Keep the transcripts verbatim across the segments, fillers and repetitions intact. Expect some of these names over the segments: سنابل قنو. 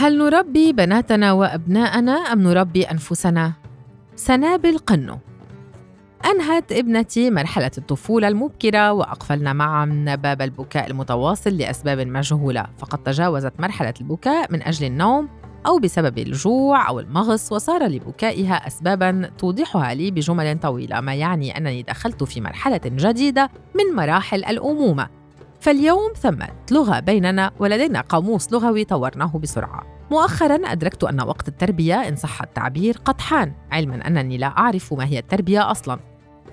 هل نربي بناتنا وأبناءنا أم نربي أنفسنا؟ سنابل قنو. أنهت ابنتي مرحلة الطفولة المبكرة وأقفلنا معا باب البكاء المتواصل لأسباب مجهولة، فقد تجاوزت مرحلة البكاء من أجل النوم أو بسبب الجوع أو المغص، وصار لبكائها أسباباً توضحها لي بجمل طويلة، ما يعني أنني دخلت في مرحلة جديدة من مراحل الأمومة. فاليوم ثمت لغة بيننا ولدينا قاموس لغوي طورناه بسرعة. مؤخراً أدركت أن وقت التربية إن صح التعبير قد حان، علماً أنني لا أعرف ما هي التربية أصلاً.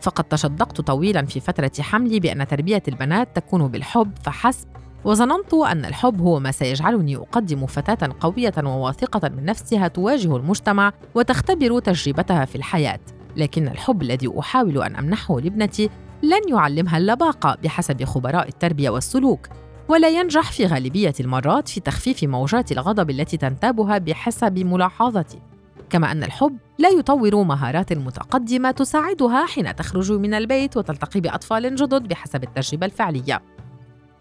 فقد تشدقت طويلاً في فترة حملي بأن تربية البنات تكون بالحب فحسب، وظننت أن الحب هو ما سيجعلني أقدم فتاة قوية وواثقة من نفسها تواجه المجتمع وتختبر تجربتها في الحياة، لكن الحب الذي أحاول أن أمنحه لابنتي لن يعلمها اللباقة بحسب خبراء التربية والسلوك، ولا ينجح في غالبية المرات في تخفيف موجات الغضب التي تنتابها بحسب ملاحظتي، كما أن الحب لا يطور مهارات متقدمة تساعدها حين تخرج من البيت وتلتقي بأطفال جدد بحسب التجربة الفعلية.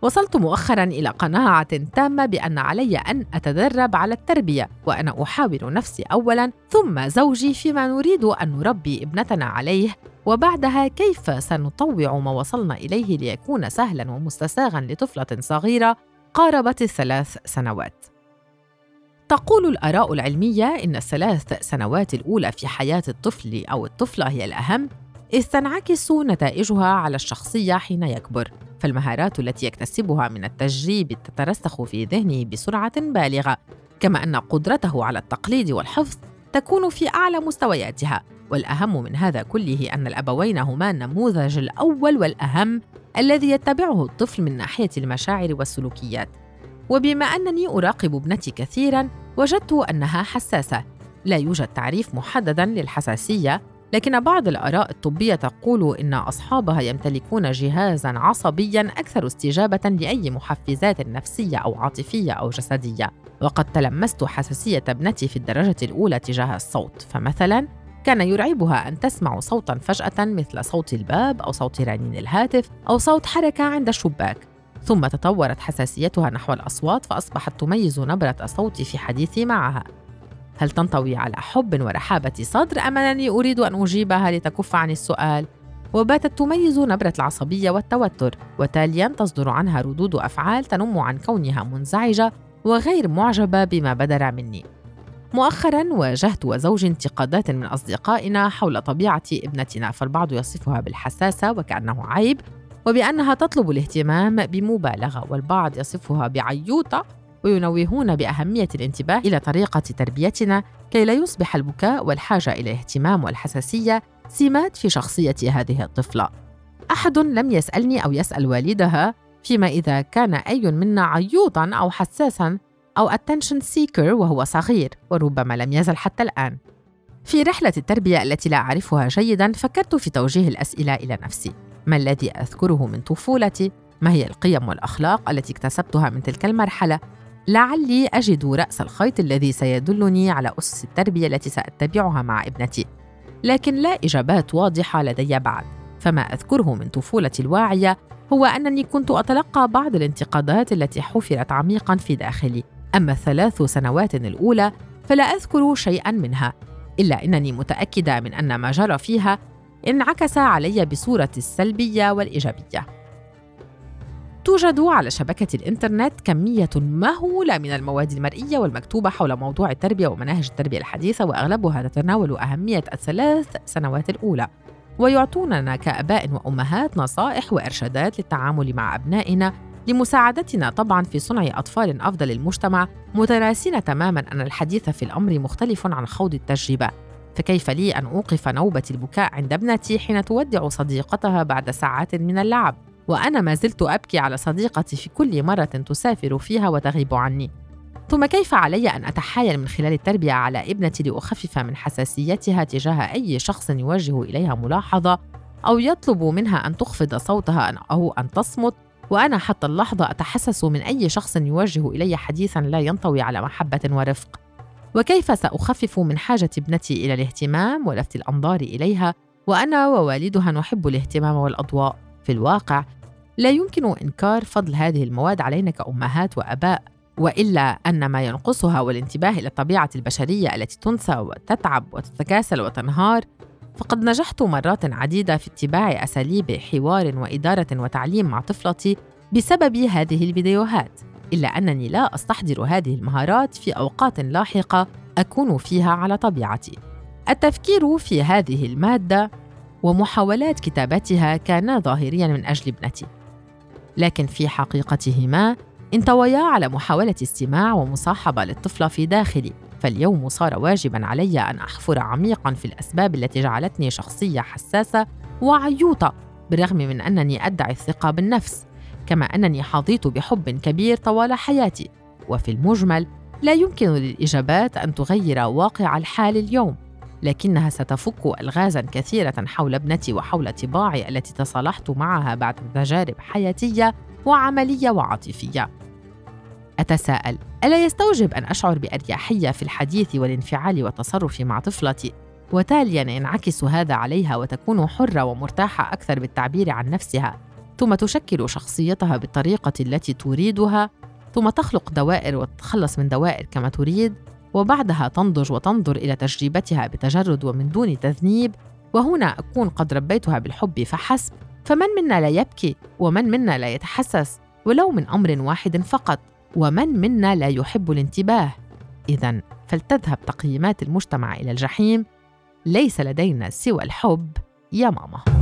وصلت مؤخراً إلى قناعة تامة بأن علي أن أتدرب على التربية، وأنا أحاول نفسي أولاً ثم زوجي فيما نريد أن نربي ابنتنا عليه، وبعدها كيف سنطوع ما وصلنا إليه ليكون سهلاً ومستساغاً لطفلة صغيرة قاربت الثلاث سنوات. تقول الآراء العلمية إن الثلاث سنوات الأولى في حياة الطفل أو الطفلة هي الأهم، إذ تنعكس نتائجها على الشخصية حين يكبر، فالمهارات التي يكتسبها من التجريب تترسخ في ذهنه بسرعة بالغة، كما أن قدرته على التقليد والحفظ تكون في أعلى مستوياتها. والأهم من هذا كله أن الأبوين هما النموذج الأول والأهم الذي يتبعه الطفل من ناحية المشاعر والسلوكيات. وبما أنني أراقب ابنتي كثيراً، وجدت أنها حساسة. لا يوجد تعريف محدداً للحساسية، لكن بعض الآراء الطبية تقول إن أصحابها يمتلكون جهازاً عصبياً أكثر استجابة لأي محفزات نفسية أو عاطفية أو جسدية. وقد تلمست حساسية ابنتي في الدرجة الأولى تجاه الصوت، فمثلاً كان يرعبها أن تسمع صوتاً فجأة مثل صوت الباب أو صوت رنين الهاتف أو صوت حركة عند الشباك، ثم تطورت حساسيتها نحو الأصوات، فأصبحت تميز نبرة صوتي في حديثي معها. هل تنطوي على حب ورحابة صدر، أم أنني أريد أن أجيبها لتكف عن السؤال؟ وباتت تميز نبرة العصبية والتوتر، وتالياً تصدر عنها ردود أفعال تنم عن كونها منزعجة وغير معجبة بما بدر مني. مؤخراً واجهت وزوجي انتقادات من أصدقائنا حول طبيعة ابنتنا، فالبعض يصفها بالحساسة وكأنه عيب، وبأنها تطلب الاهتمام بمبالغة، والبعض يصفها بعيوطة، وينوهون بأهمية الانتباه إلى طريقة تربيتنا كي لا يصبح البكاء والحاجة إلى الاهتمام والحساسية سمات في شخصية هذه الطفلة. أحد لم يسألني أو يسأل والدها فيما إذا كان أي منا عيوطاً أو حساساً أو attention seeker وهو صغير، وربما لم يزل حتى الآن. في رحلة التربية التي لا أعرفها جيداً، فكرت في توجيه الأسئلة إلى نفسي. ما الذي أذكره من طفولتي؟ ما هي القيم والأخلاق التي اكتسبتها من تلك المرحلة؟ لعلي أجد رأس الخيط الذي سيدلني على أسس التربية التي سأتبعها مع ابنتي، لكن لا إجابات واضحة لدي بعد. فما أذكره من طفولتي الواعية هو أنني كنت أتلقى بعض الانتقادات التي حفرت عميقاً في داخلي. أما الثلاث سنوات الأولى فلا أذكر شيئاً منها، إلا أنني متأكدة من أن ما جرى فيها انعكس علي بصورة السلبية والإيجابية. توجد على شبكة الإنترنت كمية مهولة من المواد المرئية والمكتوبة حول موضوع التربية ومناهج التربية الحديثة، وأغلبها تتناول أهمية الثلاث سنوات الأولى، ويعطوننا كآباء وأمهات نصائح وإرشادات للتعامل مع أبنائنا لمساعدتنا طبعاً في صنع أطفال أفضل للمجتمع، متناسين تماماً أن الحديث في الأمر مختلف عن خوض التجربة. فكيف لي أن أوقف نوبة البكاء عند ابنتي حين تودع صديقتها بعد ساعات من اللعب، وأنا ما زلت أبكي على صديقتي في كل مرة تسافر فيها وتغيب عني؟ ثم كيف علي أن أتحايل من خلال التربية على ابنتي لأخفف من حساسيتها تجاه أي شخص يوجه إليها ملاحظة أو يطلب منها أن تخفض صوتها أو أن تصمت، وأنا حتى اللحظة أتحسس من أي شخص يوجه إلي حديثاً لا ينطوي على محبة ورفق؟ وكيف سأخفف من حاجة ابنتي إلى الاهتمام ولفت الأنظار إليها، وأنا ووالدها نحب الاهتمام والأضواء؟ في الواقع لا يمكن إنكار فضل هذه المواد علينا كأمهات وأباء، وإلا أن ما ينقصها والانتباه إلى الطبيعة البشرية التي تنسى وتتعب وتتكاسل وتنهار، فقد نجحت مرات عديدة في اتباع أساليب حوار وإدارة وتعليم مع طفلتي بسبب هذه الفيديوهات، إلا أنني لا أستحضر هذه المهارات في أوقات لاحقة أكون فيها على طبيعتي. التفكير في هذه المادة ومحاولات كتابتها كانا ظاهرياً من أجل ابنتي، لكن في حقيقتهما انطويا على محاولة استماع ومصاحبة للطفلة في داخلي. فاليوم صار واجباً علي أن أحفر عميقاً في الأسباب التي جعلتني شخصية حساسة وعيوطة، بالرغم من أنني أدعي الثقة بالنفس، كما أنني حظيت بحب كبير طوال حياتي. وفي المجمل لا يمكن للإجابات أن تغير واقع الحال اليوم، لكنها ستفك ألغازاً كثيرة حول ابنتي وحول طباعي التي تصالحت معها بعد تجارب حياتية وعملية وعاطفية. أتساءل، ألا يستوجب أن أشعر بأريحية في الحديث والانفعال والتصرف مع طفلتي، وتالياً ينعكس هذا عليها وتكون حرة ومرتاحة أكثر بالتعبير عن نفسها، ثم تشكل شخصيتها بالطريقة التي تريدها، ثم تخلق دوائر وتتخلص من دوائر كما تريد، وبعدها تنضج وتنظر إلى تجربتها بتجرد ومن دون تذنيب. وهنا أكون قد ربيتها بالحب فحسب، فمن منا لا يبكي، ومن منا لا يتحسس ولو من أمر واحد فقط، ومن منا لا يحب الانتباه؟ إذن فلتذهب تقييمات المجتمع إلى الجحيم. ليس لدينا سوى الحب يا ماما.